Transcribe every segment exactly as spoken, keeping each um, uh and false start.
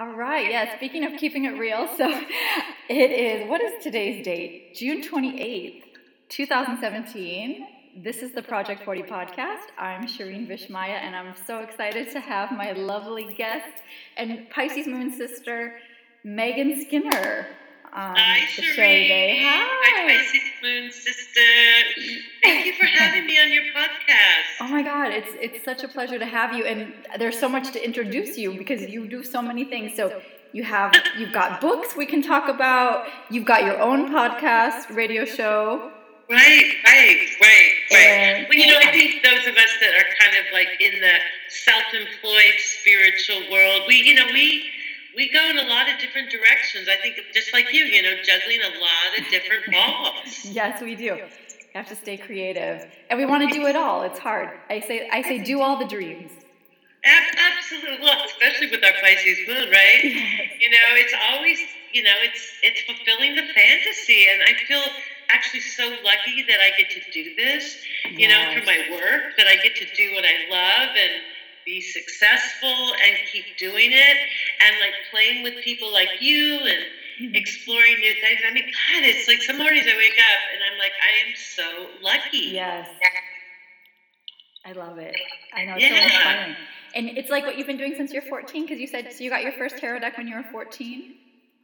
All right. Yeah. Speaking of keeping it real, so it is, what is today's date? June twenty-eighth, twenty seventeen. This is the Project forty podcast. I'm Shireen Vishmaya, and I'm so excited to have my lovely guest and Pisces Moon sister, Megan Skinner, on Hi, the show today. Hi, Hi, Pisces Moon sister. Thank you for having me on your podcast. Oh my God, it's it's such a pleasure to have you, and there's so much to introduce you because you do so many things. So you have you've got books we can talk about. You've got your own podcast, radio show. Right, right, right, right. Well, you know, I think those of us that are kind of like in the self-employed spiritual world, we, you know, we we go in a lot of different directions. I think just like you, you know, juggling a lot of different balls. Yes, we do. You have to stay creative, and we want to do it all. It's hard. I say, I say, do all the dreams. Absolutely, well, especially with our Pisces moon, right? You know, it's always, you know, it's it's fulfilling the fantasy, and I feel actually so lucky that I get to do this, you yes. know, for my work, that I get to do what I love and be successful and keep doing it, and like playing with people like you and exploring new things. I mean, God, it's like some mornings I wake up and I'm like, I am so lucky. Yes. I love it. I know, it's yeah. so inspiring. And it's like what you've been doing since you're fourteen, because you said, so you got your first tarot deck when you were fourteen?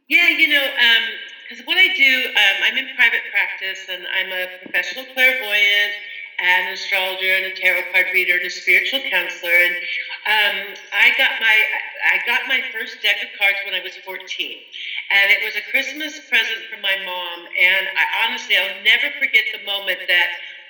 Yeah, you know, um, because what I do, um, I'm in private practice, and I'm a professional clairvoyant, an astrologer, and a tarot card reader, and a spiritual counselor. And um, I got my I got my first deck of cards when I was fourteen, and it was a Christmas present from my mom. And I honestly, I'll never forget the moment that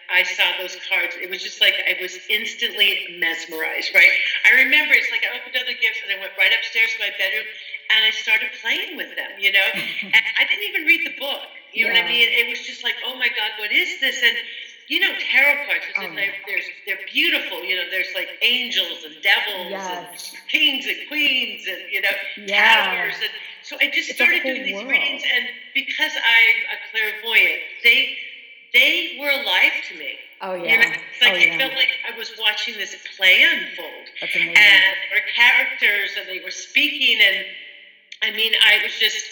I saw those cards. It was just like I was instantly mesmerized, right? I remember it's like I opened other gifts and I went right upstairs to my bedroom and I started playing with them, you know? And I didn't even read the book, you yeah. know what I mean? It was just like, oh my God, what is this? And, you know, tarot cards, oh, they're, they're, they're beautiful, you know, there's like angels and devils yes. and kings and queens and, you know, yeah. towers. And so I just it's started doing these world. readings, and because I'm a clairvoyant, they... They were alive to me. Oh, yeah. You know, it's like oh, yeah. it felt like I was watching this play unfold. That's amazing. And there were characters, and they were speaking, and I mean, I was just,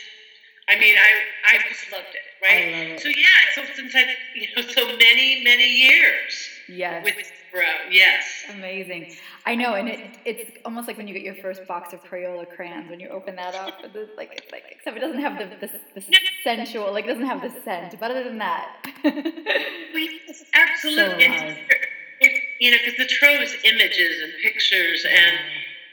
I mean, I I just loved it, right? I love it. So, yeah, so since I've, you know, so many, many years. Yes. With bro, yes. Amazing. I know, and it it's almost like when you get your first box of Crayola crayons, when you open that up, it's like, it's like except it doesn't have the, the, the no. sensual, like it doesn't have the scent, but other than that. Absolutely. So it's, it, you know, because the tarot is images and pictures, and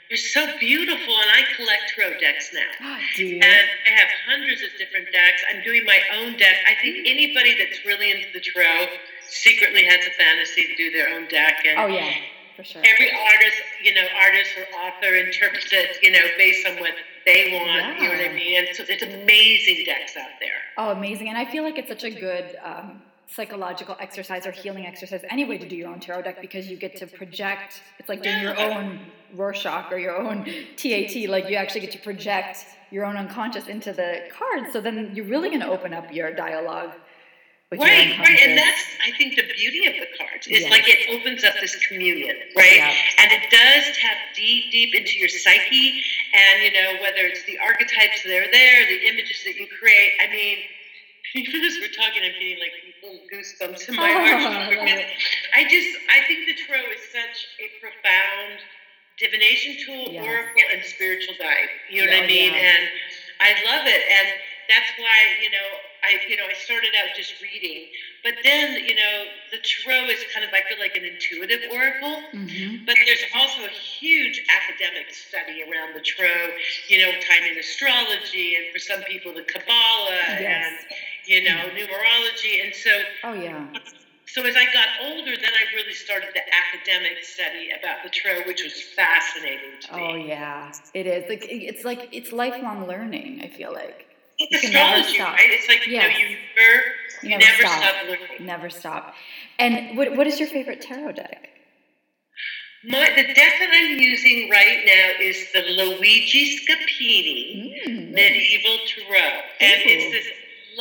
they're so beautiful, and I collect tarot decks now. Oh, and I have hundreds of different decks. I'm doing my own deck. I think anybody that's really into the tarot secretly has a fantasy to do their own deck. And oh, yeah, for sure. Every artist, you know, artist or author interprets it, you know, based on what they want, yeah. you know what I mean? And so there's amazing decks out there. Oh, amazing. And I feel like it's such a good um, psychological exercise or healing exercise anyway to do your own tarot deck, because you get to project. It's like doing your own Rorschach or your own T A T. Like you actually get to project your own unconscious into the cards. So then you're really going to open up your dialogue. Right, right, and that's, I think, the beauty of the cards. It's yes. like it opens up this communion, right? Yeah. And it does tap deep, deep into your psyche, and, you know, whether it's the archetypes that are there, the images that you create. I mean, even as we're talking, I'm getting, like, little goosebumps in my oh, heart. I, I just, I think the tarot is such a profound divination tool, yes. oracle, and spiritual guide. You know yeah, what I mean? Yeah. And I love it, and that's why, you know, I, you know, I started out just reading, but then, you know, the tarot is kind of, I feel like, an intuitive oracle, mm-hmm. but there's also a huge academic study around the tarot, you know, time in astrology, and for some people, the Kabbalah, yes. and, you know, mm-hmm. numerology, and so, oh, yeah. so as I got older, then I really started the academic study about the tarot, which was fascinating to me. Oh, yeah, it is. Like, it's like, it's lifelong learning, I feel like. It's astrology, right? It's like, you yes. know, you never, you never, never stop. stop learning. Never stop. And what what is your favorite tarot deck? My, the deck that I'm using right now is the Luigi Scapini mm. Medieval Tarot. And Ooh. It's this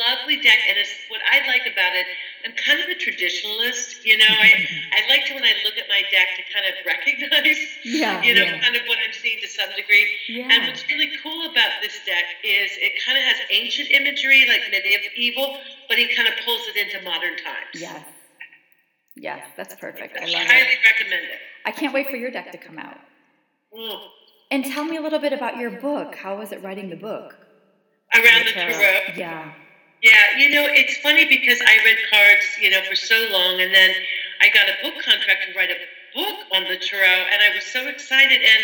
lovely deck. And it's what I like about it I'm kind of a traditionalist, you know. I, I like to, when I look at my deck, to kind of recognize, yeah, you know, yeah. kind of what I'm seeing to some degree. Yeah. And what's really cool about this deck is it kind of has ancient imagery, like medieval, but he kind of pulls it into modern times. Yeah. Yeah, that's, that's perfect. I, I love highly it. recommend it. I can't, I can't wait, wait for your deck to come out. Mm. And tell me a little bit about your book. How was it writing the book? Around the Tarot. Yeah. Yeah, you know, it's funny because I read cards, you know, for so long, and then I got a book contract to write a book on the Tarot, and I was so excited, and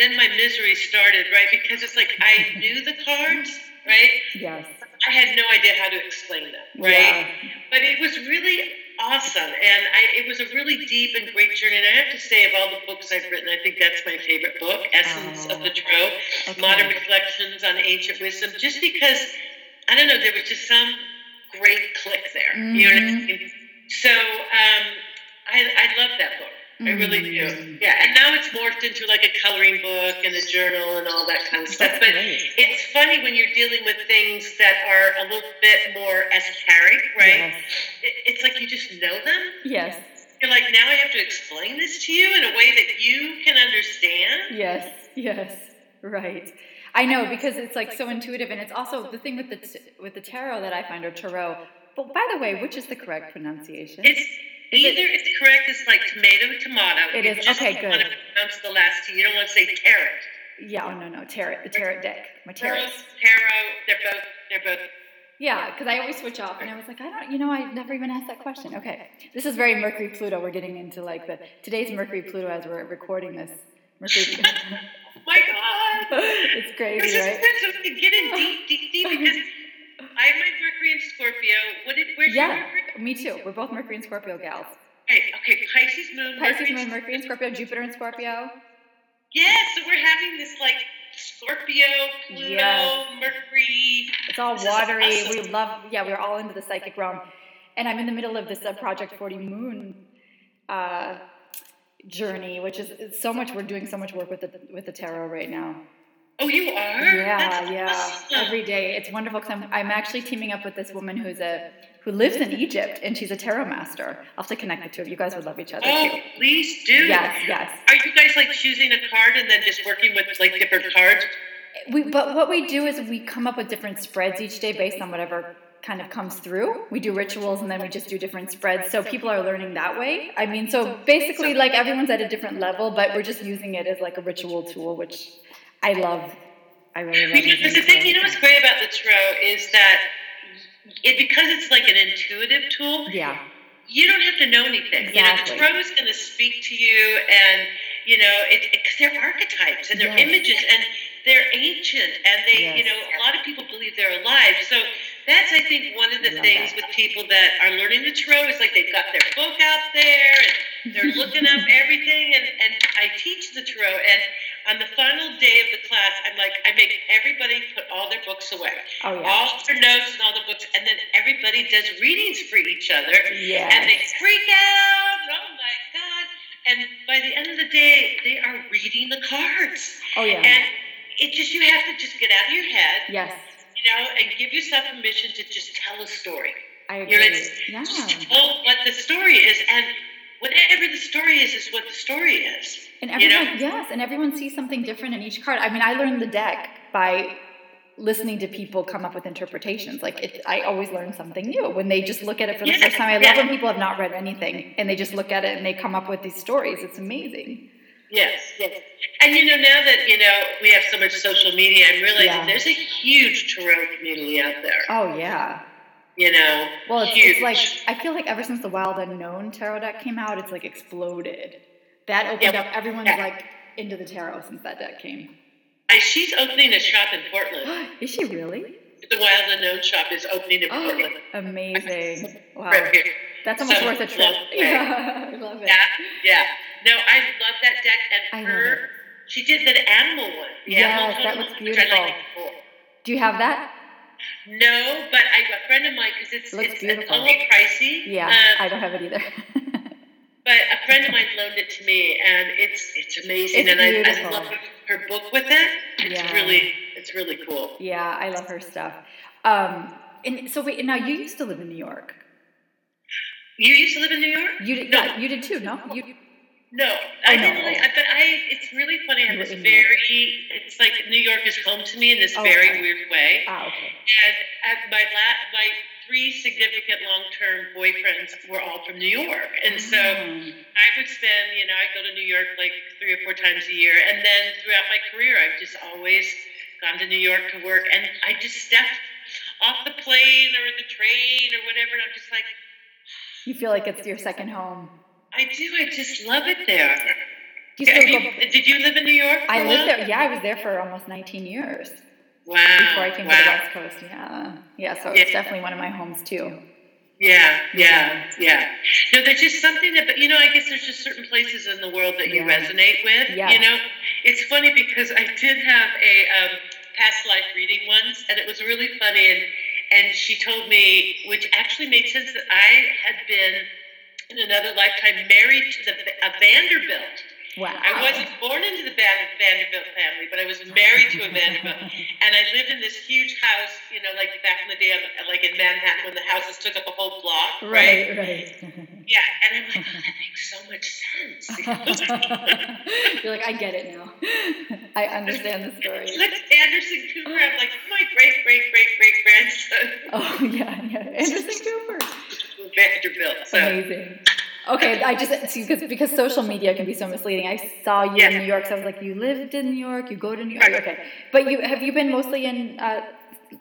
then my misery started, right? Because it's like I knew the cards, right? Yes. I had no idea how to explain them, right? Yeah. But it was really awesome, and I, it was a really deep and great journey, and I have to say, of all the books I've written, I think that's my favorite book, Essence oh. of the Tarot, okay. Modern Reflections on Ancient Wisdom, just because... I don't know, there was just some great click there, mm-hmm. you know what I mean? So um, I, I love that book. Mm-hmm. I really do. Yeah, and now it's morphed into like a coloring book and a journal and all that kind of stuff. That's but nice. It's funny when you're dealing with things that are a little bit more esoteric, right? Yes. It, it's like you just know them. Yes. You're like, now I have to explain this to you in a way that you can understand. Yes, yes, right. I know, because it's like so intuitive, and it's also the thing with the t- with the tarot that I find, or tarot. But by the way, which is the correct pronunciation? It's is either it, it's correct. It's like tomato, tomato. It you is just okay. Good. You want to pronounce the last two. You don't want to say tarot. Yeah. Oh no no tarot. The tarot deck. My tarot. Tarot. They're both. They're both. Yeah, because I always switch off, and I was like, I don't, you know, I never even asked that question. Okay, this is very Mercury Pluto. We're getting into like the today's Mercury Pluto as we're recording this. Mercury. My God, it's crazy, it's just, right? It's just getting deep, deep, deep. Because I'm my Mercury and Scorpio. What did where's yeah, your Mercury? Me too. We're both Mercury and Scorpio gals. Okay, okay. Pisces moon, Pisces moon, Mercury and Scorpio, Jupiter and Scorpio. Yeah, so we're having this like Scorpio, Pluto, yes. Mercury. It's all this watery. Awesome. We love. Yeah, we're all into the psychic realm, and I'm in the middle of this uh, Project forty moon. Uh, journey, which is it's so much we're doing so much work with the with the tarot right now. Oh, you are? Yeah, That's yeah. Awesome. Every day. It's wonderful because I'm, I'm actually teaming up with this woman who's a who lives in Egypt, and she's a tarot master. I'll have to connect the two of you. You guys would love each other oh, too. Oh, please do. Yes, yes. Are you guys like choosing a card and then just working with like different cards? We but what we do is we come up with different spreads each day based on whatever kind of comes through. We do rituals, and then we just do different spreads, so people are learning that way. I mean, so basically like everyone's at a different level, but we're just using it as like a ritual tool, which I love. I really love it. Because the thing, you know what's great about the tarot is that it because it's like an intuitive tool, yeah, you don't have to know anything. Exactly. You know, the tarot is going to speak to you, and you know, it, it, cause they're archetypes, and they're yes. images, and they're ancient, and they, yes. you know, a lot of people believe they're alive, so that's, I think, one of the things that. with people that are learning the tarot is like they've got their book out there and they're looking up everything. And, and I teach the tarot, and on the final day of the class, I'm like, I make everybody put all their books away, oh, yeah. all their notes and all the books, and then everybody does readings for each other, yes. and they freak out. Oh my God! And by the end of the day, they are reading the cards. Oh yeah! And it just you have to just get out of your head. Yes. You know, and give yourself permission to just tell a story. I agree. You know, just, yeah. just tell what the story is, and whatever the story is, is what the story is. And everyone, you know? Yes, and everyone sees something different in each card. I mean, I learned the deck by listening to people come up with interpretations. Like, it, I always learn something new when they just look at it for the yeah. first time. I love yeah. when people have not read anything and they just look at it and they come up with these stories. It's amazing. Yes, yes. And, you know, now that, you know, we have so much social media, I'm realizing yeah. there's a huge tarot community out there. Oh, yeah. You know, well, it's, huge. It's like, I feel like ever since the Wild Unknown tarot deck came out, it's like exploded. That opened yeah. up, everyone's yeah. like into the tarot since that deck came. I, she's opening a shop in Portland. Is she really? The Wild Unknown shop is opening in oh, Portland. Amazing. Wow. Right here. That's almost so, worth a trip. Yeah, I love it. Yeah, yeah. No, I love that deck, and I her, she did that animal one. The yes, animal that looks beautiful. Like do you have that? No, but I got a friend of mine, because it's, it it's a little pricey. Yeah, um, I don't have it either. But a friend of mine loaned it to me, and it's it's amazing, it's and I, I love her book with it. It's yeah. really it's really cool. Yeah, I love her stuff. Um, and so wait, now you used to live in New York. You used to live in New York? You did, no. Yeah, you did too, no? You, no, I no. didn't really, but I, it's really funny, I have this very, it's like New York is home to me in this oh, very okay. weird way. Oh, okay. And at my, la- my three significant long-term boyfriends were all from New York. And so mm. I would spend, you know, I go to New York like three or four times a year. And then throughout my career, I've just always gone to New York to work. And I just stepped off the plane or the train or whatever, and I'm just like, you feel like it's your second home. I do. I just love it there. Do you still go, you, did you live in New York? I lived there. Yeah, I was there for almost nineteen years. Wow. Before I came wow. to the West Coast. Yeah. Yeah, so it's yeah. definitely one of my homes, too. Yeah, yeah, yeah. No, there's just something that, you know, I guess there's just certain places in the world that yeah. you resonate with. Yeah. You know, it's funny because I did have a um, past life reading once, and it was really funny. And And she told me, which actually made sense, that I had been, in another lifetime, married to the, a Vanderbilt. Wow. I wasn't born into the Vanderbilt family, but I was married to a Vanderbilt. And I lived in this huge house, you know, like back in the day, like in Manhattan, when the houses took up a whole block. Right, right. right. Yeah, and I'm like, oh, that makes so much sense. You're like, I get it now. I understand the story. Look at Anderson Cooper. I'm like, my great, great, great, great grandson. Oh, yeah, yeah. Anderson Cooper. Vanderbilt. So. Amazing. Okay, I just, because because social media can be so misleading. I saw you yeah. in New York, so I was like, you lived in New York, you go to New York. Right. Okay, but you have you been mostly in uh,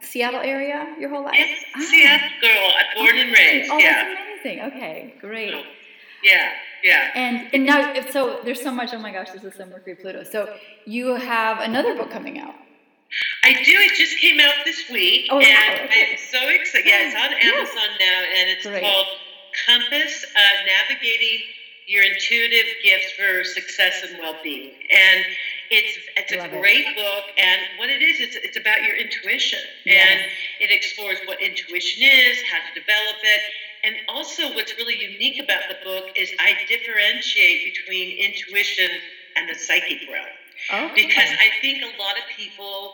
Seattle area your whole life? Yes, ah. Seattle girl, born and raised. Oh, yeah. That's amazing. Okay, great. Oh. Yeah, yeah. And and now, so there's so much. Oh my gosh, this is so Mercury Pluto. So you have another book coming out. I do. It just came out this week, oh, and wow. okay. I'm so excited. Yeah, it's on Amazon yeah. now, and it's great. Called Compass, uh, Navigating Your Intuitive Gifts for Success and Well-Being. And it's it's Love a great it. book. And what it is, it's, it's about your intuition. Yes. And it explores what intuition is, how to develop it. And also what's really unique about the book is I differentiate between intuition and the psychic realm. Okay. Because I think a lot of people,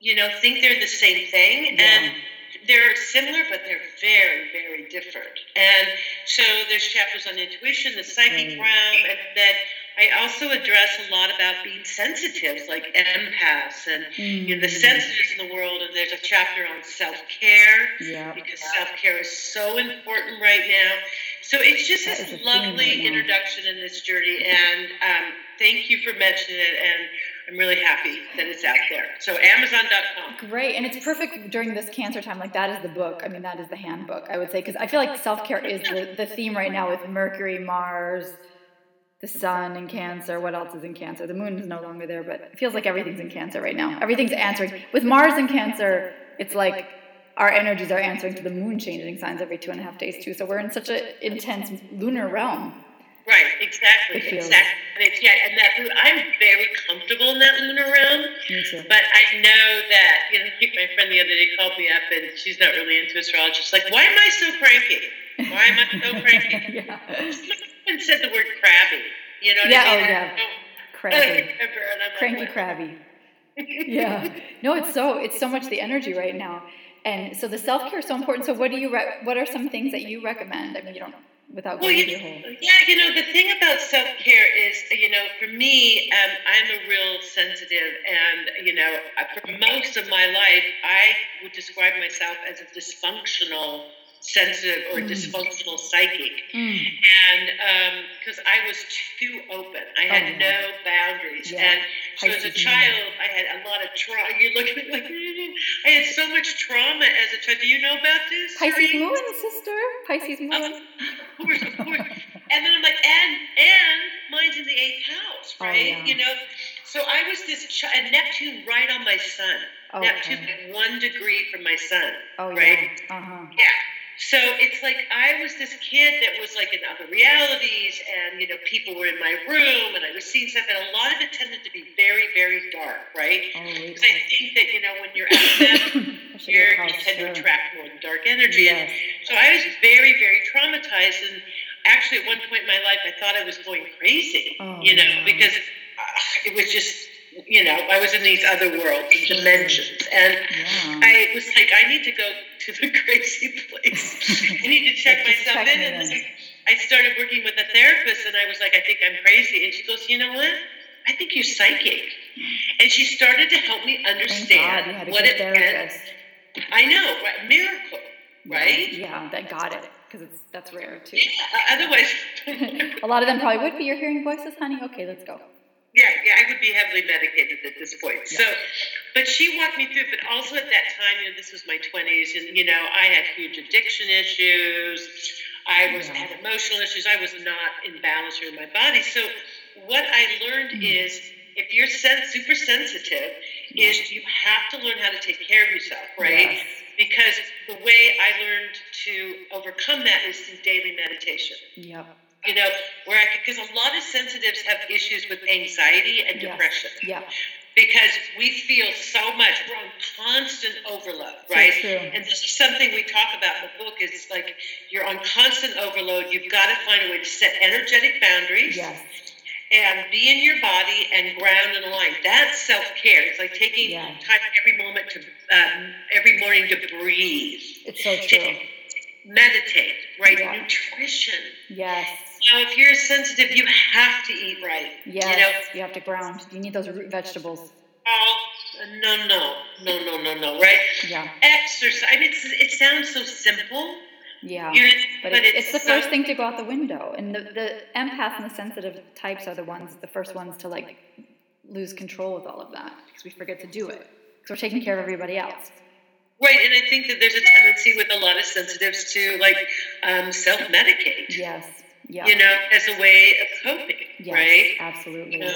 you know, think they're the same thing. Yeah. And they're similar, but they're very, very different. And so there's chapters on intuition, the psychic realm, and then I also address a lot about being sensitive, like empaths and mm. you know, the sensitives in the world. And there's a chapter on self-care yeah. because yeah. self-care is so important right now. So it's just that this lovely right introduction in this journey. And um, thank you for mentioning it. And I'm really happy that it's out there. So Amazon dot com. Great. And it's perfect during this Cancer time. Like that is the book. I mean, that is the handbook, I would say, because I feel like self-care is the, the theme right now with Mercury, Mars, the sun in Cancer. What else is in Cancer? The moon is no longer there, but it feels like everything's in Cancer right now. Everything's answering. With Mars in Cancer, it's like our energies are answering to the moon changing signs every two and a half days too. So we're in such an intense lunar realm. Right, exactly, exactly. And it's, yeah, and that I'm very comfortable in that lunar realm. Me too. But I know that, you know, my friend the other day called me up, and she's not really into astrology. She's like, "Why am I so cranky? Why am I so cranky?" yeah. And said the word crabby. You know what yeah, I mean? Oh, yeah, oh, crabby. Cranky, like, crabby. yeah. No, it's so it's so much the energy right now, and so the self care is so important. So, what do you re- what are some things that you recommend? I mean, you don't. Without well, you, yeah, you know, the thing about self-care is, you know, for me, um, I'm a real sensitive, and, you know, for most of my life, I would describe myself as a dysfunctional sensitive or mm. dysfunctional psychic. Mm. And because um, I was too open. I had oh, no yeah. boundaries. Yeah. And so as a child, I had a lot of trauma. You look at me like, I had so much trauma as a child. Do you know about this? Pisces moon, sister. Pisces moon. Of course, of course. And then I'm like, and, and mine's in the eighth house, right? Oh, yeah. You know, so I was this child, and Neptune right on my sun. Oh, Neptune okay. one degree from my sun, oh, right? Yeah. Uh-huh. yeah. So it's like I was this kid that was like in other realities, and, you know, people were in my room, and I was seeing stuff, and a lot of it tended to be very, very dark, right? Because I think that, you know, when you're out there, you're, you tend to attract more dark energy. Yes. And so I was very, very traumatized, and actually at one point in my life, I thought I was going crazy, oh, you know, yeah. because uh, it was just you know, I was in these other worlds, dimensions, and yeah. I was like, I need to go to the crazy place. I need to check myself in. And like, I started working with a therapist, and I was like, I think I'm crazy. And she goes, you know what? I think you're psychic. And she started to help me understand what it meant. I know, right? Miracle, right? Yeah, yeah, that got it. Because it's that's rare too. Yeah, otherwise, a lot of them probably would be. You're hearing voices, honey. Okay, let's go. Yeah, yeah, I would be heavily medicated at this point. Yeah. So, but she walked me through. But also at that time, you know, this was my twenties, and you know, I had huge addiction issues. I was yeah. had emotional issues. I was not in balance with my body. So, what I learned mm-hmm. is, if you're sense, super sensitive, yeah. is you have to learn how to take care of yourself, right? Yes. Because the way I learned to overcome that is through daily meditation. Yep. You know, where I because a lot of sensitives have issues with anxiety and yes. depression. Yeah. Because we feel so much, we're on constant overload, right? So and this is something we talk about in the book. It's like you're on constant overload. You've got to find a way to set energetic boundaries. Yes. And be in your body and ground and align. That's self-care. It's like taking yeah. time every moment to, um, every morning to breathe. It's so true. To meditate, right? Yeah. Nutrition. Yes. Now, if you're sensitive, you have to eat right. Yes. You know? You have to ground. You need those root vegetables. Oh, no, no, no, no, no, no, right? Yeah. Exercise. I mean, it's, it sounds so simple. Yeah, You're, but, but it's, it's the so first thing to go out the window. And the, the empath and the sensitive types are the ones, the first ones to like lose control with all of that because we forget to do it. Because we're taking care of everybody else. Right, and I think that there's a tendency with a lot of sensitives to like um, self-medicate. Yes, yeah. You know, as a way of coping, yes, right? Absolutely. You know?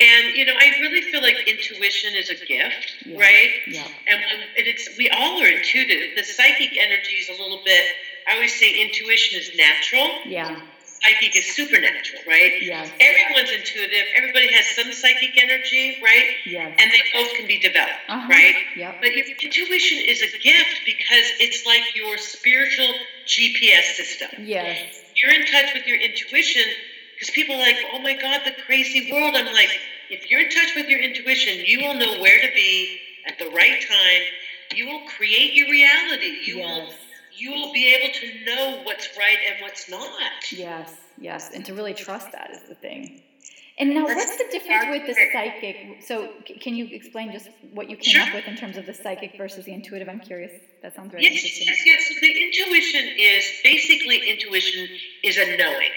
And, you know, I really feel like intuition is a gift, yeah, right? Yeah. And, and it's we all are intuitive. The psychic energy is a little bit... I always say intuition is natural. Yeah. Psychic is supernatural, right? Yes. Everyone's intuitive. Everybody has some psychic energy, right? Yes. And they both can be developed, uh-huh. right? Yep. But your intuition is a gift because it's like your spiritual G P S system. Yes. You're in touch with your intuition because people are like, oh my God, the crazy world. I'm like, if you're in touch with your intuition, you will know where to be at the right time. You will create your reality. You yes. will... You will be able to know what's right and what's not. Yes, yes. And to really trust that is the thing. And now what's the difference with the psychic? So can you explain just what you came sure. up with in terms of the psychic versus the intuitive? I'm curious. That sounds very yes, interesting. Yes, yes. So the intuition is, basically intuition is a knowing.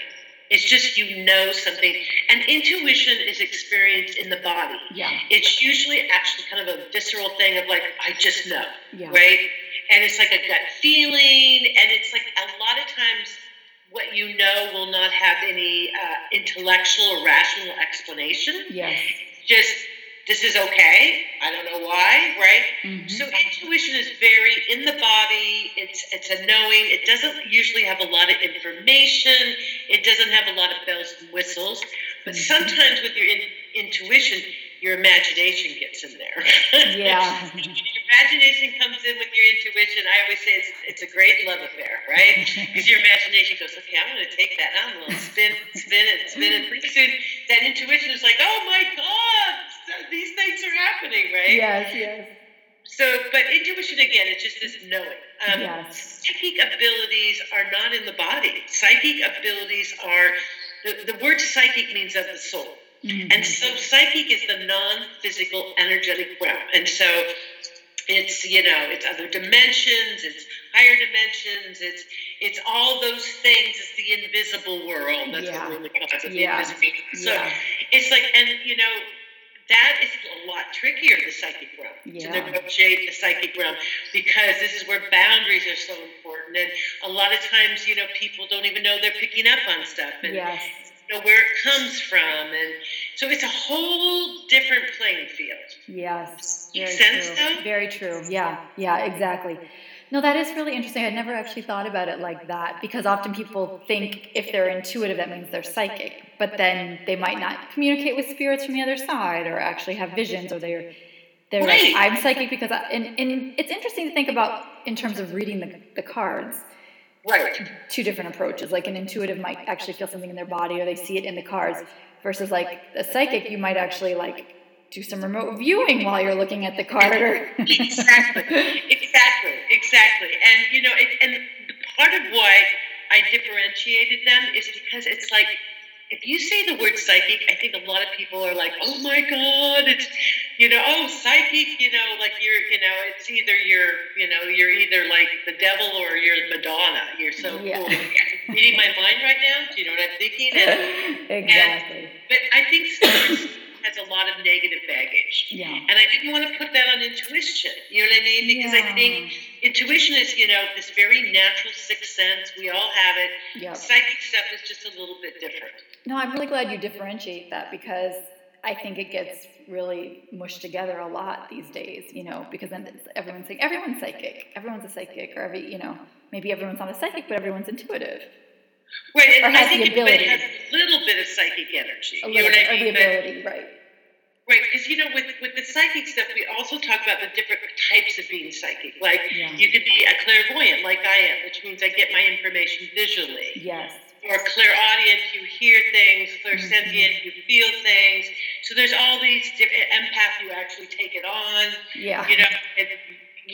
It's just you know something. And intuition is experienced in the body. Yeah. It's usually actually kind of a visceral thing of like, I just know, yeah. right? And it's like a gut feeling, and it's like a lot of times what you know will not have any uh, intellectual or rational explanation. Yes. Just, this is okay, I don't know why, right? Mm-hmm. So intuition is very in the body, it's it's a knowing, it doesn't usually have a lot of information, it doesn't have a lot of bells and whistles, but mm-hmm. sometimes with your in- intuition, your imagination gets in there. Yeah. Imagination comes in with your intuition. I always say it's it's a great love affair, right? Because your imagination goes, okay, I'm going to take that. I'm going to spin, spin it, spin it. Pretty soon, that intuition is like, oh my God, these things are happening, right? Yes, yes. So, but intuition, again, it's just this knowing. Um, yes. Psychic abilities are not in the body. Psychic abilities are, the, the word psychic means of the soul. Mm-hmm. And so psychic is the non-physical energetic realm. And so... It's, you know, it's other dimensions, it's higher dimensions, it's it's all those things, it's the invisible world. That's yeah. what we call it, the yeah. invisible world. So yeah. it's like, and, you know, that is a lot trickier, the psychic realm, yeah. to negotiate the psychic realm, because this is where boundaries are so important. And a lot of times, you know, people don't even know they're picking up on stuff. And, yes. know where it comes from, and so it's a whole different playing field. Yes, very sense true. Though? Very true. Yeah, yeah, exactly. No, that is really interesting. I never actually thought about it like that, because often people think if they're intuitive, that means they're psychic, but then they might not communicate with spirits from the other side, or actually have visions, or they're they're right. like, I'm psychic because I, and and it's interesting to think about in terms of reading the the cards. Right. Two different approaches. Like an intuitive might actually feel something in their body, or they see it in the cards, versus like a psychic, you might actually like do some remote viewing while you're looking at the card. Or exactly, exactly, exactly. And, you know, it, and part of why I differentiated them is because it's like, if you say the word psychic, I think a lot of people are like, oh my God, it's, you know, oh, psychic, you know, like you're, you know, it's either you're, you know, you're either like the devil or you're Madonna. You're so yeah. cool. You're reading my mind right now? Do you know what I'm thinking? And, exactly. And, but I think science has a lot of negative baggage. Yeah. And I didn't want to put that on intuition. You know what I mean? Because yeah. I think intuition is, you know, this very natural sixth sense. We all have it. Yep. Psychic stuff is just a little bit different. No, I'm really glad you differentiate that, because I think it gets really mushed together a lot these days, you know, because then everyone's saying, everyone's psychic, everyone's a psychic, or every, you know, maybe everyone's not a psychic, but everyone's intuitive. Right, and or has I think the ability. It has a little bit of psychic energy. A little, you know what I mean? Or the ability, but, right. Right, because, you know, with, with the psychic stuff, we also talk about the different types of being psychic. Like, yeah. you could be a clairvoyant, like I am, which means I get my information visually. Yes. Or clairaudient, you hear things. Clairsentient, mm-hmm. you feel things. So there's all these different, empath, you actually take it on. Yeah. You know, and,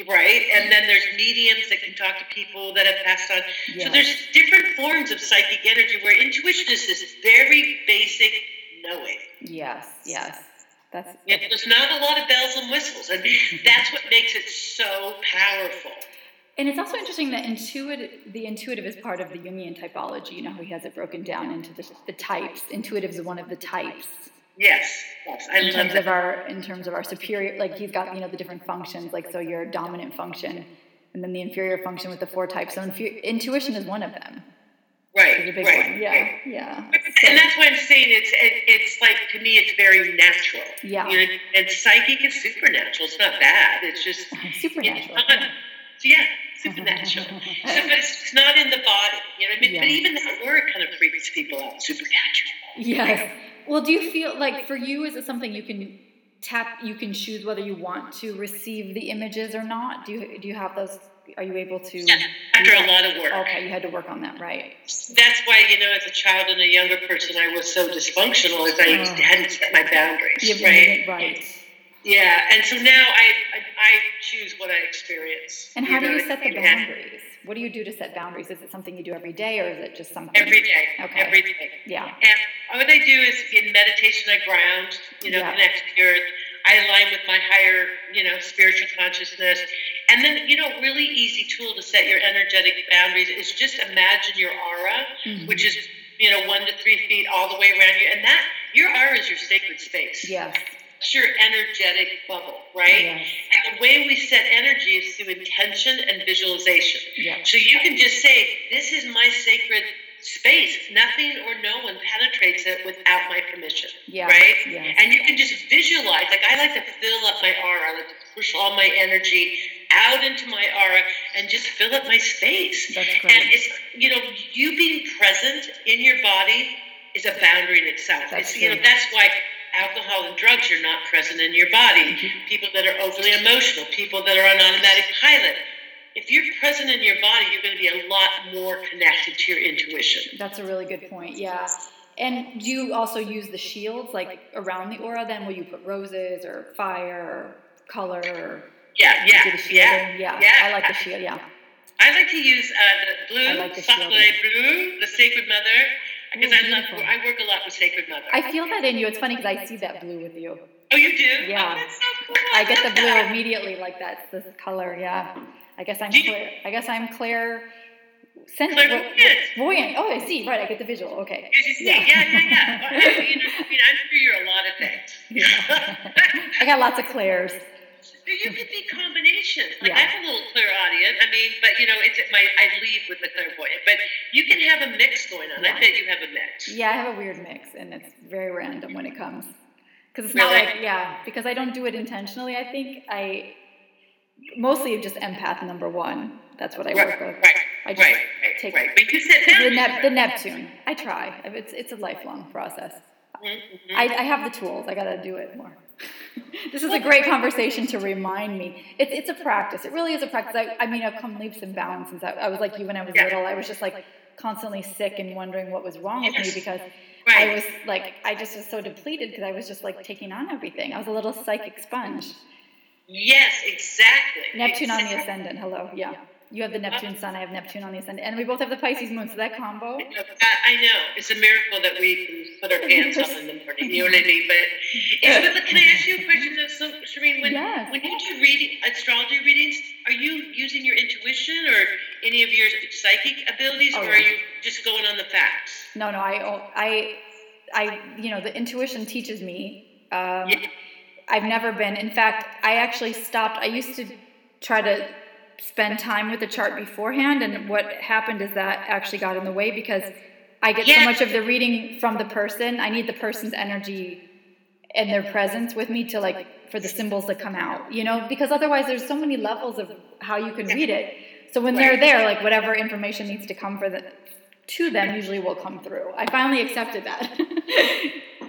right, and then there's mediums that can talk to people that have passed on. Yes. So there's different forms of psychic energy where intuition is this very basic knowing. Yes, yes. That's, that's yeah, there's not a lot of bells and whistles, and that's what makes it so powerful. And it's also interesting that intuitive, the intuitive is part of the Jungian typology. You know how he has it broken down into the, the types. Intuitive is one of the types. Yes, yes, I in terms that. of our in terms of our superior, like he's got, you know, the different functions, like so your dominant function, and then the inferior function with the four types. So infu- intuition is one of them. Right, the big right, one. Yeah, right. yeah. So. And that's why I'm saying it's it, it's like, to me it's very natural. Yeah. You know, and psychic is supernatural. It's not bad. It's just supernatural. It's not, yeah, supernatural. So, but it's not in the body. You know what I mean? Yes. But even that word kind of freaks people out. Supernatural. Yes. Well, do you feel like for you, is it something you can tap, you can choose whether you want to receive the images or not? Do you, do you have those? Are you able to? Yeah, after a lot of work. Okay, you had to work on that, right? That's why, you know, as a child and a younger person, I was so dysfunctional as I oh. hadn't set my boundaries, You've right? Right. Yeah, and so now I, I I choose what I experience. And how you know, do you set the boundaries? What do you do to set boundaries? Is it something you do every day, or is it just something? Every day. Okay. Every day. Yeah. And what I do is in meditation, I ground, you know, yeah. connect to the earth. I align with my higher, you know, spiritual consciousness. And then, you know, a really easy tool to set your energetic boundaries is just imagine your aura, mm-hmm. which is, you know, one to three feet all the way around you. And that, your aura is your sacred space. Yes. Your energetic bubble, right? Yes. And the way we set energy is through intention and visualization. Yes. So you can just say, this is my sacred space. Nothing or no one penetrates it without my permission, yes. right? Yes. And you can just visualize. Like, I like to fill up my aura. I like to push all my energy out into my aura and just fill up my space. That's great. And it's, you know, you being present in your body is a boundary in itself. That's it's, you know, that's why alcohol and drugs are not present in your body. Mm-hmm. People that are overly emotional, people that are on automatic pilot. If you're present in your body, you're going to be a lot more connected to your intuition. That's a really good point, yeah. And do you also use the shields, like around the aura then? Will you put roses or fire or color? Or yeah, yeah, yeah, yeah, yeah. I like the shield, yeah. I like to use uh, the blue, like the sacre bleu, the Sacred Mother. Because I love, I work a lot with Sacred Mother. I feel that in you. It's funny because I see that blue with you. Oh, you do? Yeah. Oh, that's so cool. I get the blue immediately, like that, this color. Yeah. I guess I'm clear. I guess I'm clear. Sense, clairvoyant. Voyant. Oh, I see. Right. I get the visual. Okay. You see. Yeah. Yeah. Yeah. yeah. Well, I mean, I mean, I'm sure you're a lot of things. Yeah. I got lots of clairs. You could be combinations. Like, yeah. I'm a little clairaudient. I mean, but, you know, it's my I leave with the clairvoyant. But you can have a mix going on. Yeah. I bet you have a mix. Yeah, I have a weird mix, and it's very random when it comes. Because it's really? not like, yeah, because I don't do it intentionally, I think. I mostly just empath number one. That's what I right, work with. Right, I just right, take right. But you sit down. The, nep- the Neptune. I try. It's, it's a lifelong process. Mm-hmm. I, I have the tools. I got to do it more. This is a great conversation to remind me. It's it's a practice. It really is a practice. I, I mean, I've come leaps and bounds since I, I was like you when I was yeah. little. I was just like constantly sick and wondering what was wrong with me because right. I was like, like I just was so depleted because I was just like taking on everything. I was a little psychic sponge. Yes, exactly. Neptune exactly. on the ascendant. Hello. Yeah. You have the Neptune sun. I have Neptune on the ascendant. And we both have the Pisces moon. So that combo. I know. I know. It's a miracle that we can put our pants on in the morning. You know what I mean? But yeah. Can I ask you a question, so, Shireen? When, yes. when you do reading, astrology readings, are you using your intuition or any of your psychic abilities? Oh, or are you just going on the facts? No, no. I, I, I you know, the intuition teaches me. Um, yeah. I've never been. In fact, I actually stopped. I used to try to spend time with the chart beforehand, and what happened is that actually got in the way because I get so much of the reading from the person. I need the person's energy and their presence with me to like for the symbols to come out, you know, because otherwise there's so many levels of how you can read it. So when they're there, like whatever information needs to come for the, to them usually will come through. I finally accepted that.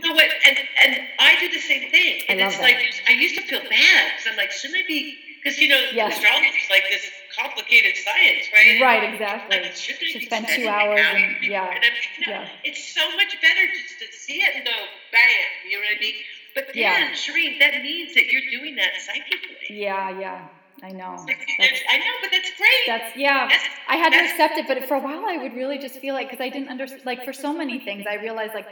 No, but, and, and I do the same thing. And it's that. Like, I used to feel bad because I'm like, shouldn't I be, because, you know, yes. astrology is like this complicated science, right? Right, exactly. Like, shouldn't I be spend two hours. An hour and, yeah. And I'm like, no, yeah. It's so much better just to see it and go, bam, you know what I mean? But then, yeah. Shireen, that means that you're doing that psychically. Yeah, yeah. I know. That's, I know, but that's great. That's yeah. That's, I had to accept it, but for a while I would really just feel like, because I didn't understand, like for so many things, I realized like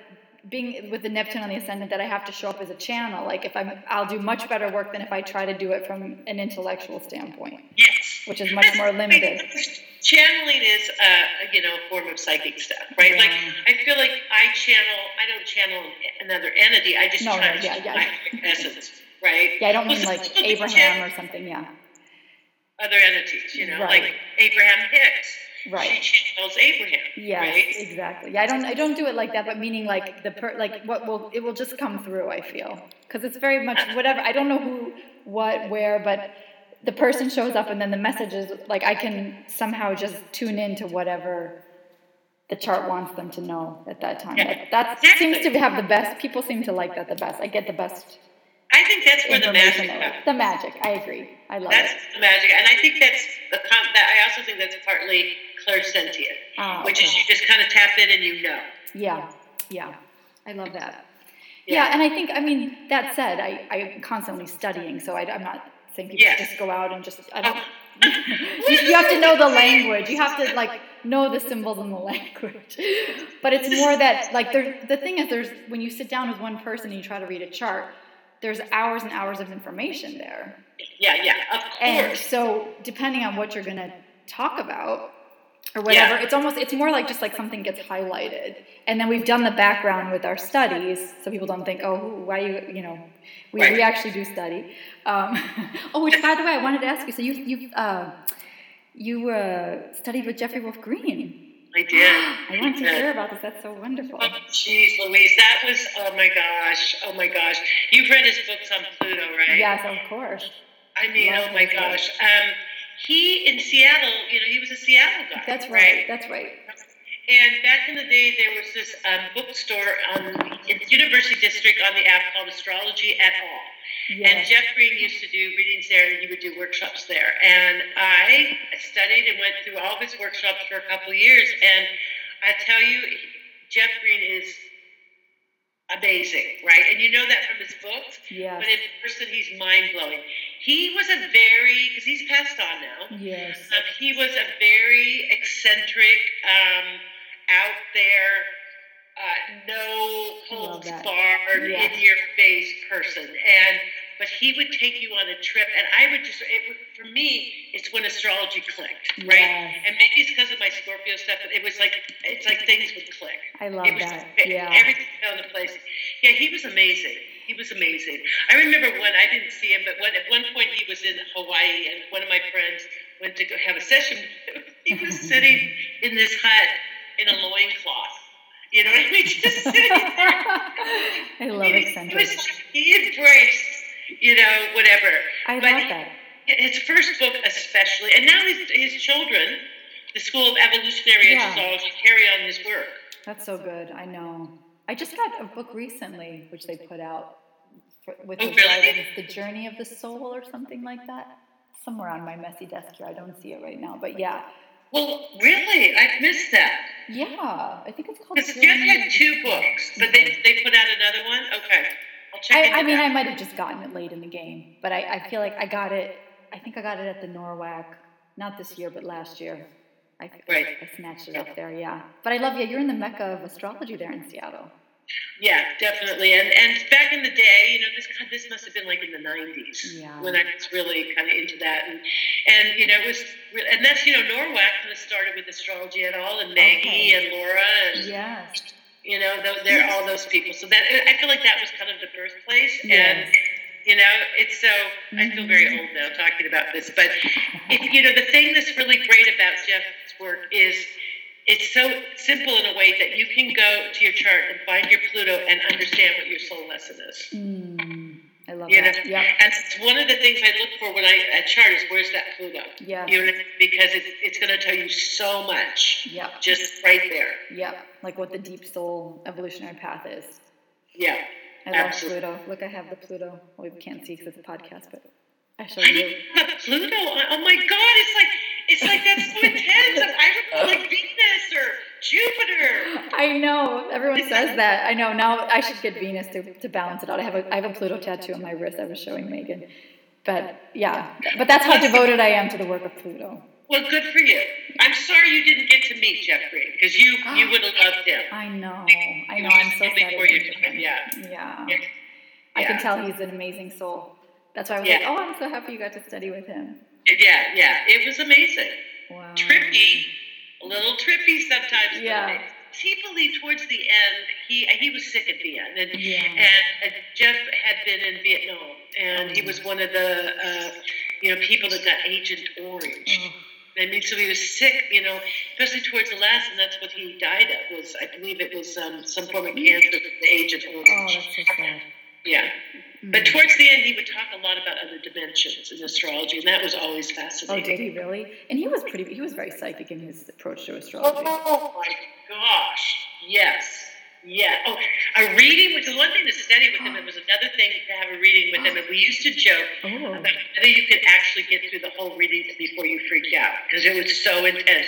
being with the Neptune on the ascendant that I have to show up as a channel. Like if I'm, I'll do much better work than if I try to do it from an intellectual standpoint. Yes. Which is much more limited. Channeling is, uh, you know, a form of psychic stuff, right? Yeah. Like, I feel like I channel, I don't channel another entity. I just no, try no, to yeah, yeah. my essence, right? Yeah, I don't well, mean like Abraham channel. Or something, yeah. Other entities, you know, right. like Abraham Hicks. Right. She channels Abraham. Yes, right? Exactly. Yeah, I don't, I don't do it like that, but meaning like the per, like what will it will just come through. I feel because it's very much whatever. I don't know who, what, where, but the person shows up, and then the message is like I can somehow just tune in to whatever the chart wants them to know at that time. Yeah. That, that exactly. seems to have the best. People seem to like that the best. I get the best. I think that's where the magic comes. The magic, I agree. I love that's it. That's the magic. And I think that's, the that, I also think that's partly clairsentient, oh, which okay. is you just kind of tap in and you know. Yeah, yeah. I love that. Yeah, yeah and I think, I mean, that said, I, I'm constantly studying, so I, I'm not thinking yes. just go out and just, I don't, oh. you, you have to know the language. You have to, like, know the symbols and the language. But it's more that, like, there, the thing is, there's when you sit down with one person and you try to read a chart, there's hours and hours of information there. Yeah, yeah, of course. And so depending on what you're going to talk about or whatever, yeah. it's almost, it's more like just like something gets highlighted. And then we've done the background with our studies so people don't think, oh, why you, you know, we, right. we actually do study. Um, oh, which by the way, I wanted to ask you, so you, you, uh, you uh, studied with Jeffrey Wolf Green. I did. I want to hear about this. That's so wonderful. Oh, jeez, Louise. That was, oh, my gosh. Oh, my gosh. You've read his books on Pluto, right? Yes, of course. I mean, Love oh, my gosh. Um, he, in Seattle, you know, he was a Seattle guy. That's right. right? That's right. And back in the day, there was this um, bookstore on, in the University District on the app called Astrology et al. Yes. And Jeff Green used to do readings there, and he would do workshops there. And I studied and went through all of his workshops for a couple of years. And I tell you, Jeff Green is amazing, right? And you know that from his books. Yes. But in person, he's mind-blowing. He was a very, because he's passed on now. Yes. Um, he was a very eccentric, um, out there, uh, no holds barred, yeah. in your face person, and but he would take you on a trip, and I would just it, for me, it's when astrology clicked, right? Yes. And maybe it's because of my Scorpio stuff, but it was like it's like things would click. I love it was that. Just, yeah, everything fell into place. Yeah, he was amazing. He was amazing. I remember when I didn't see him, but when, at one point he was in Hawaii, and one of my friends went to go have a session with him. He was sitting in this hut in a loincloth. You know what I mean? Just sitting there. I love eccentric. He, he embraced, you know, whatever. I but love that. His first book especially, and now his, his children, the School of Evolutionary Astrology, yeah. carry on his work. That's so good. I know. I just got a book recently, which they put out for, with oh, the really? The Journey of the Soul or something like that. Somewhere on my messy desk here. I don't see it right now. But yeah, Well, really? I've missed that. Yeah, I think it's called... Because Jeff had two books, but they they put out another one? Okay. I'll check it out. I mean, I might have just gotten it late in the game, but I, I feel like I got it... I think I got it at the NORWAC, not this year, but last year. I, right. I, I snatched it up there, yeah. But I love you. You're in the mecca of astrology there in Seattle. Yeah, definitely. And and back in the day, you know, this this must have been like in the nineties yeah. when I was really kind of into that. And, and you know, it was, and that's, you know, NORWAC kind of started with Astrology et al and Maggie okay. and Laura and, yes. you know, they're all those people. So that I feel like that was kind of the birthplace. Yes. And, you know, it's so, I feel very old now talking about this, but, it, you know, the thing that's really great about Jeff's work is it's so simple in a way that you can go to your chart and find your Pluto and understand what your soul lesson is. Mm, I love you that. Know? Yep. And it's one of the things I look for when I, I chart is where's that Pluto? Yeah. You know, because it's, it's going to tell you so much. Yeah. Just right there. Yeah. Like what the deep soul evolutionary path is. Yeah. I Absolutely. love Pluto. Look, I have the Pluto. Well, we can't see because it's a podcast, but I showed you. I have Pluto. Oh my God! It's like it's like that's so intense. Like, I remember like Venus or Jupiter. I know. Everyone says that. I know. Now I should get Venus to, to balance it out. I have a I have a Pluto tattoo on my wrist. I was showing Megan, but yeah, but that's how devoted I am to the work of Pluto. Well, good for you. I'm sorry you didn't get to meet Jeffrey, because you, oh, you would have loved him. I know. I know. I'm so sad. For you. Yeah. Yeah. yeah. yeah. I can tell he's an amazing soul. That's why I was yeah. like, oh, I'm so happy you got to study with him. Yeah, yeah. It was amazing. Wow. Trippy. A little trippy sometimes. Yeah. He believed towards the end, he he was sick at the end. And, yeah. and Jeff had been in Vietnam, and he was one of the uh, you know people that got Agent Orange. Oh. I mean, so he was sick, you know, especially towards the last, and that's what he died of, was, I believe it was um, some form of cancer at the age of old age. Oh, that's so sad. Yeah. Mm-hmm. But towards the end, he would talk a lot about other dimensions in astrology, and that was always fascinating. Oh, did he really? And he was pretty, he was very psychic in his approach to astrology. Oh, my gosh. Yes. Yeah. Oh, a reading, which is one thing to study with him. It was another thing to have a reading with him. And we used to joke oh. about whether you could actually get through the whole reading before you freaked out, because it was so intense.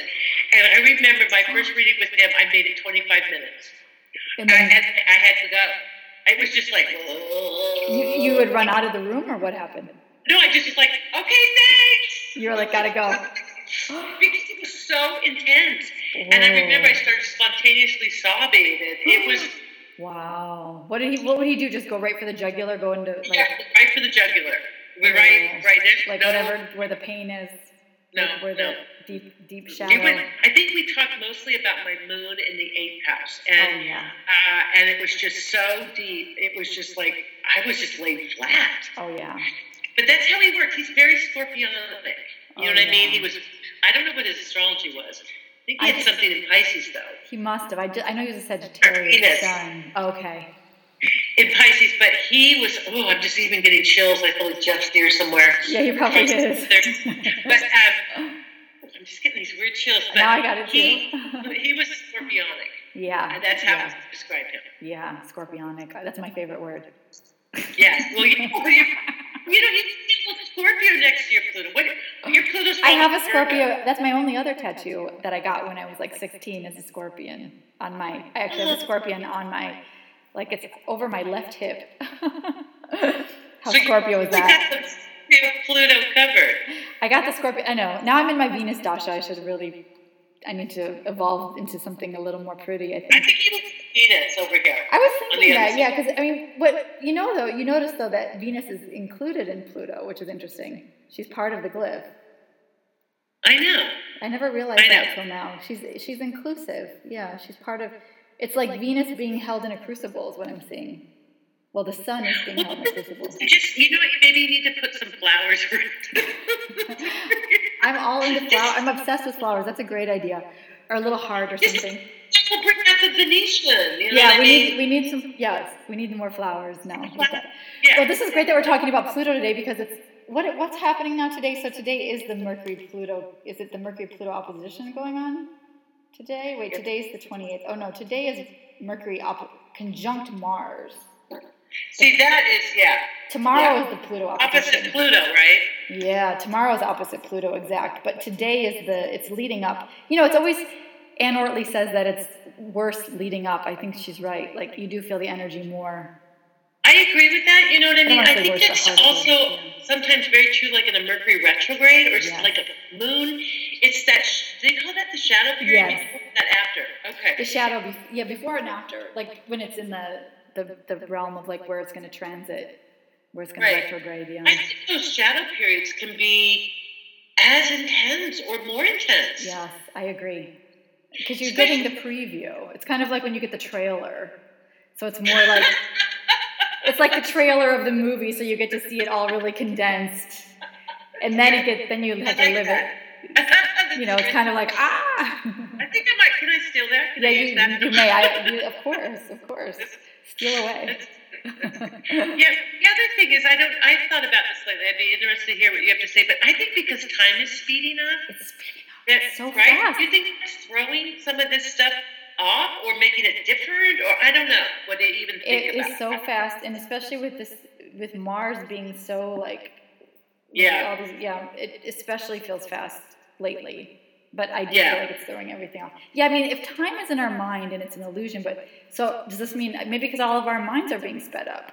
And I remember my first reading with him, I made it twenty-five minutes. And then, I, had, I had to go. I was just like, oh. You, you would run out of the room, or what happened? No, I just was like, okay, thanks. You were like, gotta go. Because it was so intense. Whoa. And I remember I started spontaneously sobbing, and it was wow. What did he what would he do? Just go right for the jugular, go into like yeah, right for the jugular. We're right right there's like no, whatever where the pain is. No, like where no. the deep deep shadow. Went, I think we talked mostly about my moon in the eighth house. And oh, yeah. uh, and it was just so deep. It was just like I was just laid flat. Oh yeah. But that's how he works. He's very Scorpionic. You know oh, what I mean? Yeah. He was, I don't know what his astrology was. I think he had I, something in Pisces, though. He must have. I, just, I know he was a Sagittarius sun. Oh, okay. In Pisces, but he was, oh, I'm just even getting chills. I feel like Jeff's near somewhere. Yeah, he probably is. But um, I'm just getting these weird chills. But now I got it, he, too. He was a Scorpionic. Yeah. And that's how yeah. I described him. Yeah, Scorpionic. That's my favorite word. Yeah. Well, you know, you know he, Scorpio next to your Pluto. What, your Pluto's I have a Scorpio. That's my only other tattoo that I got when I was like sixteen is a scorpion on my, I actually have a scorpion on my, like it's over my left hip. How so Scorpio you, is that? You got the you Pluto covered. I got the Scorpio. I know. Now I'm in my Venus dasha. I should really, I need to evolve into something a little more pretty, I think. I think you Venus over here. I was thinking that, yeah, because I mean, what you know though, you notice though that Venus is included in Pluto, which is interesting. She's part of the glyph. I know. I never realized I that until now. She's she's inclusive. Yeah, she's part of. It's like, like Venus being held in a crucible is what I'm seeing. Well, the sun is being well, held in a crucible. Just you know, maybe you need to put some flowers. I'm all into flowers. I'm obsessed with flowers. That's a great idea, or a little heart or something. We'll bring out the Venetian. You know yeah, what I we mean? need we need some. Yes, we need more flowers now. Yeah. Well, this is great that we're talking about Pluto today because it's what what's happening now today. So today is the Mercury Pluto. Is it the Mercury Pluto opposition going on today? Wait, today's the twenty-eighth. Oh no, today is Mercury op- conjunct Mars. See, that is yeah. Tomorrow yeah. is the Pluto opposition. Opposite Pluto, right? Yeah, tomorrow is opposite Pluto exact, but today is the, it's leading up. You know, it's always, Anne Ortley says that it's worse leading up. I think she's right. Like, you do feel the energy more. I agree with that. You know what I mean? I, I think that's also yeah. sometimes very true, like in a Mercury retrograde or yeah. like a moon. It's that, sh- they call that the shadow period? Yes. Before that after. Okay. The shadow, be- yeah, before and after. Like, when it's in the, the, the realm of, like, where it's going to transit. Where it's going right. to retrograde, yeah. I think those shadow periods can be as intense or more intense. Yes, I agree. Because you're Especially, getting the preview. It's kind of like when you get the trailer. So it's more like, it's like the trailer of the movie, so you get to see it all really condensed. And then you get, then you have to live it. You know, it's kind of like, ah! I think I might, can I steal that? Can yeah, I you, that? you may. I, you, of course, of course. Steal away. Yeah, the other thing is, I don't. I thought about this lately. I'd be interested to hear what you have to say, but I think because time is speeding up, it's speeding up that, so right? fast. Do you think it's throwing some of this stuff off, or making it different, or I don't know what they even think it about? It is so fast, and especially with this, with Mars being so like, yeah, all these, yeah, it especially feels fast lately. But I do yeah. feel like it's throwing everything off. Yeah, I mean, if time is in our mind and it's an illusion, but so does this mean maybe because all of our minds are being sped up?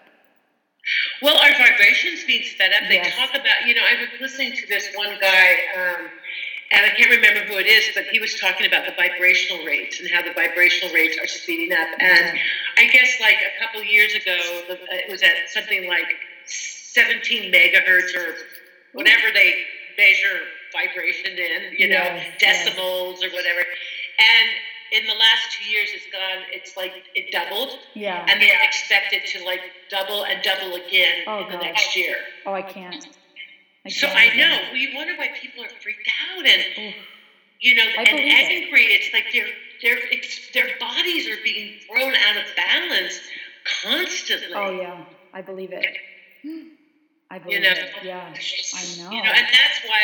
Well, our vibrations being sped up. They yes. talk about, you know, I was listening to this one guy, um, and I can't remember who it is, but he was talking about the vibrational rates and how the vibrational rates are speeding up. Mm-hmm. And I guess like a couple years ago, it was at something like seventeen megahertz or whatever they measure vibration in, you know, yes, decimals yes. or whatever. And in the last two years, it's gone, it's like, it doubled. Yeah. And they expect it to like double and double again oh, in the gosh. next year. Oh, I can't. I so can't. I know, we wonder why people are freaked out and, Ooh. you know, I and angry. It. It's like their, their, it's, their bodies are being thrown out of balance constantly. Oh, yeah. I believe it. I believe you know, it. Yeah. I know. You know, and that's why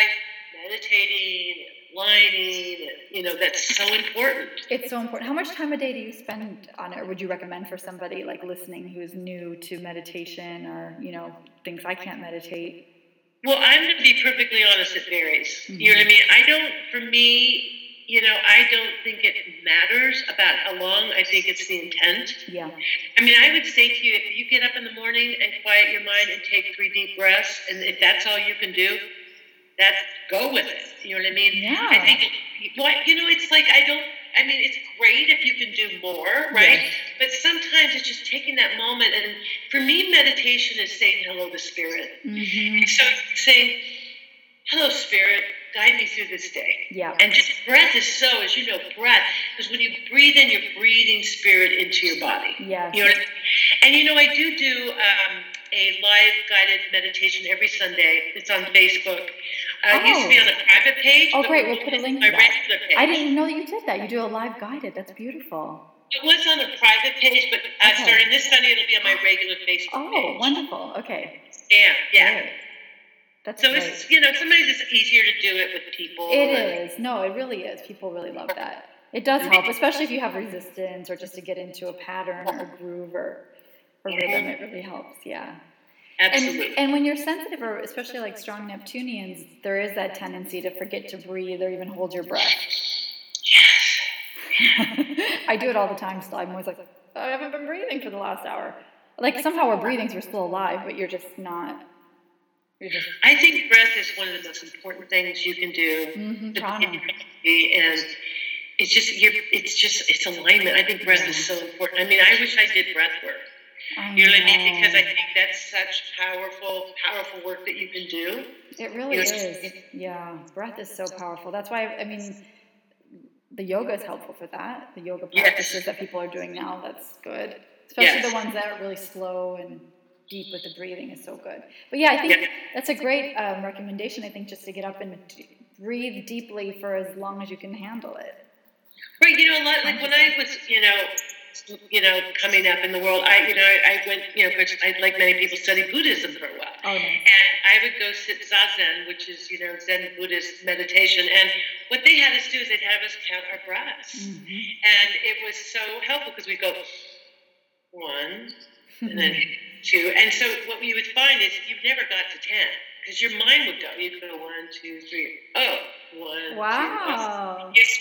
meditating, lining, you know, that's so important. It's so important. How much time a day do you spend on it, or would you recommend for somebody like listening who's new to meditation or, you know, thinks I can't meditate? Well, I'm going to be perfectly honest, it varies. Mm-hmm. You know what I mean? I don't, for me, you know, I don't think it matters about how long. I think it's the intent. Yeah. I mean, I would say to you, if you get up in the morning and quiet your mind and take three deep breaths, and if that's all you can do, that's go with it. You know what I mean? Yeah. I think, you know, it's like, I don't, I mean, it's great if you can do more, right? Yes. But sometimes it's just taking that moment. And for me, meditation is saying hello to spirit. Mm-hmm. So it's saying, hello, spirit, guide me through this day. Yeah. And just breath is so, as you know, breath, because when you breathe in, you're breathing spirit into your body. Yeah. You know what I mean? And, you know, I do do um, a live guided meditation every Sunday. It's on Facebook. Uh, oh. It used to be on a private page. Oh, great. We'll put a link to that. I didn't know that you did that. You do a live guided. That's beautiful. It was on a private page, but uh, okay. starting this Sunday, it'll be on my regular Facebook oh, page. Oh, wonderful. Okay. Yeah, yeah. Great. That's so great. It's, you know, sometimes it's easier to do it with people. It and, is. No, it really is. People really love that. It does help, especially if you have resistance or just to get into a pattern or a groove or, or rhythm. It really helps, yeah. Absolutely. And, and when you're sensitive, or especially like strong Neptunians, there is that tendency to forget to breathe or even hold your breath. Yes. I do it all the time still. I'm always like, oh, I haven't been breathing for the last hour. Like somehow we're breathing, so we're still alive, but you're just not. You're just... I think breath is one of the most important things you can do. Mm-hmm, prana. And it's just, you're, it's just, it's alignment. I think breath is so important. I mean, I wish I did breath work. I you know what I mean? Because I think that's such powerful, powerful work that you can do. It really you know, is. Yeah. Breath is so powerful. That's why, I mean, the yoga is helpful for that. The yoga practices yes. that people are doing now, that's good. Especially yes. the ones that are really slow and deep with the breathing is so good. But yeah, I think yeah. that's a great um, recommendation, I think, just to get up and d- breathe deeply for as long as you can handle it. Right. You know, a lot, like when I was, you know... you know, coming up in the world, I, you know, I, I went, you know, which I, like many people, studied Buddhism for a while. Oh, nice. And I would go sit Zazen, which is, you know, Zen Buddhist meditation. And what they had us do is they'd have us count our breaths. Mm-hmm. And it was so helpful because we'd go one, and then two. And so what we would find is you never got to ten. because your mind would go, you'd go one, two, three, oh, one, wow. two, one. Yes.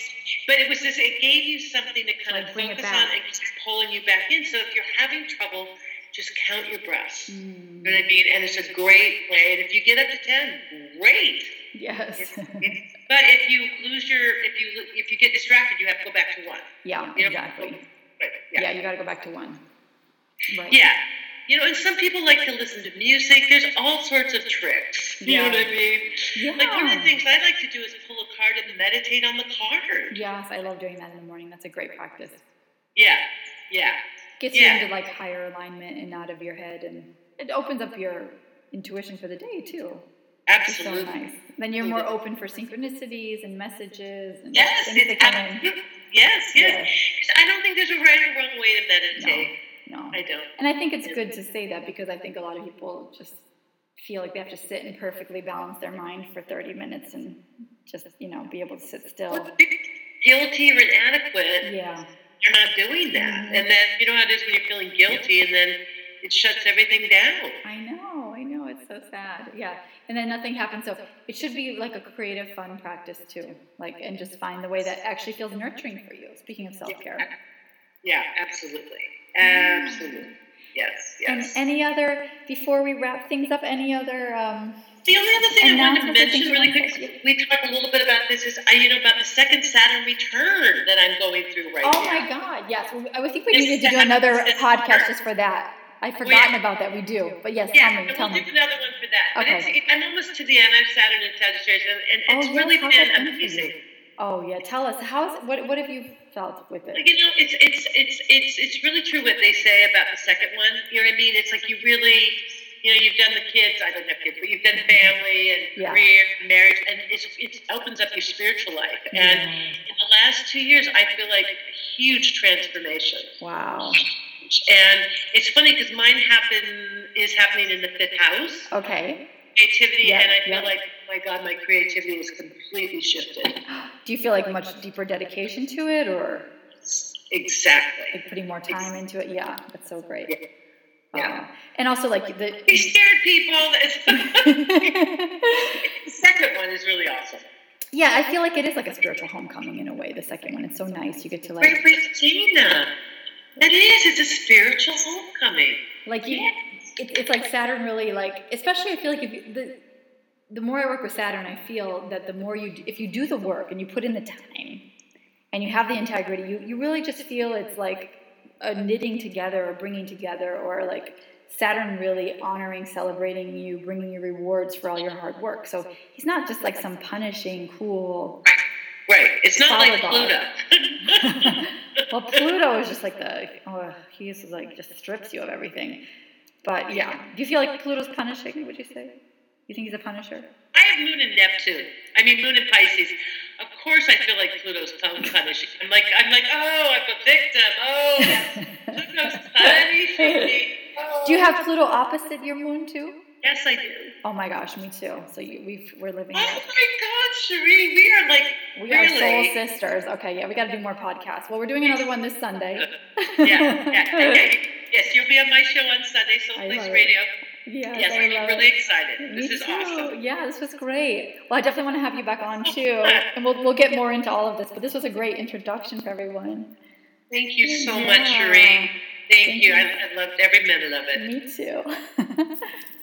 But it was this, it gave you something to kind like of focus on and just pulling you back in. So if you're having trouble, just count your breaths. Mm. You know what I mean? And it's a great way. And if you get up to ten, great. Yes. It's, it's, but if you lose your, if you if you get distracted, you have to go back to one. Yeah, you know? Exactly. Right. Yeah. yeah, you got to go back to one. Right. Yeah. You know, and some people like to listen to music. There's all sorts of tricks. You yeah. know what I mean? Yeah. Like one of the things I like to do is pull a card and meditate on the card. Yes, I love doing that in the morning. That's a great practice. Yeah, yeah. Gets yeah. you into like higher alignment and out of your head, and it opens up your intuition for the day too. Absolutely. It's so nice. Then you're more open for synchronicities and messages. And yes, things that come in. Yes, yes, yes. I don't think there's a right or wrong way to meditate. No. No, I don't. And I think it's good to say that because I think a lot of people just feel like they have to sit and perfectly balance their mind for thirty minutes and just, you know, be able to sit still. Well, guilty or inadequate. Yeah. You're not doing that. Mm-hmm. And then, you know how it is when you're feeling guilty and then it shuts everything down. I know. I know. It's so sad. Yeah. And then nothing happens. So it should be like a creative, fun practice too. Like, and just find the way that actually feels nurturing for you. Speaking of self-care. Yeah, absolutely. Absolutely. Yes, yes. And any other, before we wrap things up, any other... Um, the only other thing I wanted to mention really quick, we talked a little bit about this, is, you know, about the second Saturn return that I'm going through right now. Oh, my God, yes. I think we needed to do another podcast just for that. I've forgotten well, yeah. about that. We do. But yes, yeah, tell me. Tell we'll me. do another one for that. Okay. But it's, it, I'm almost to the end of Saturn and Sagittarius, and, and it's oh, really yes, been amazing. Oh, yeah. Tell us. How's, what, what have you... felt with it. You know, it's it's it's it's it's really true what they say about the second one. You know what I mean? It's like you really, you know, you've done the kids. I don't have kids, but you've done family and yeah. career, and marriage, and it's it opens up your spiritual life. Yeah. And in the last two years, I feel like a huge transformation. Wow. And it's funny because mine happen is happening in the fifth house. Okay. Creativity, yeah, and I feel yeah. like, oh my God, my creativity is completely shifted. Do you feel like much deeper dedication to it, or exactly like putting more time exactly. into it? Yeah, that's so great. Yeah, yeah. Uh, and also like the we scared people. The second one is really awesome. Yeah, I feel like it is like a spiritual homecoming in a way. The second one, it's so nice. You get to like Wait, Regina. It is. It's a spiritual homecoming. Like you. Yeah. It, it's like Saturn really like, especially I feel like if you, the the more I work with Saturn, I feel that the more you, if you do the work and you put in the time and you have the integrity, you, you really just feel it's like a knitting together or bringing together or like Saturn really honoring, celebrating you, bringing you rewards for all your hard work. So he's not just like some punishing, cool... Right, it's not like Pluto. Well, Pluto is just like the, oh, he's like just strips you of everything. But yeah, do you feel like Pluto's punishing, would you say? You think he's a punisher? I have Moon in Neptune. I mean, Moon in Pisces. Of course I feel like Pluto's punishing. I'm like, I'm like, oh, I'm a victim. Oh, Pluto's punishing me. Oh. Do you have Pluto opposite your Moon too? Yes, I do. Oh my gosh, me too. So you, we've, we're living Oh life. My God, Shireen, we are like, we really? are soul sisters. Okay, yeah, we got to do more podcasts. Well, we're doing another one this Sunday. yeah, yeah, yeah. Yes, you'll be on my show on Sunday, Soul Place Radio. Yes, yes, I'm really excited. Me this is too. awesome. Yeah, this was great. Well, I definitely want to have you back on too, and we'll we'll get more into all of this. But this was a great introduction for everyone. Thank you so yeah. much, Shireen. Thank, Thank you. you. I, I loved every minute of it. Me too.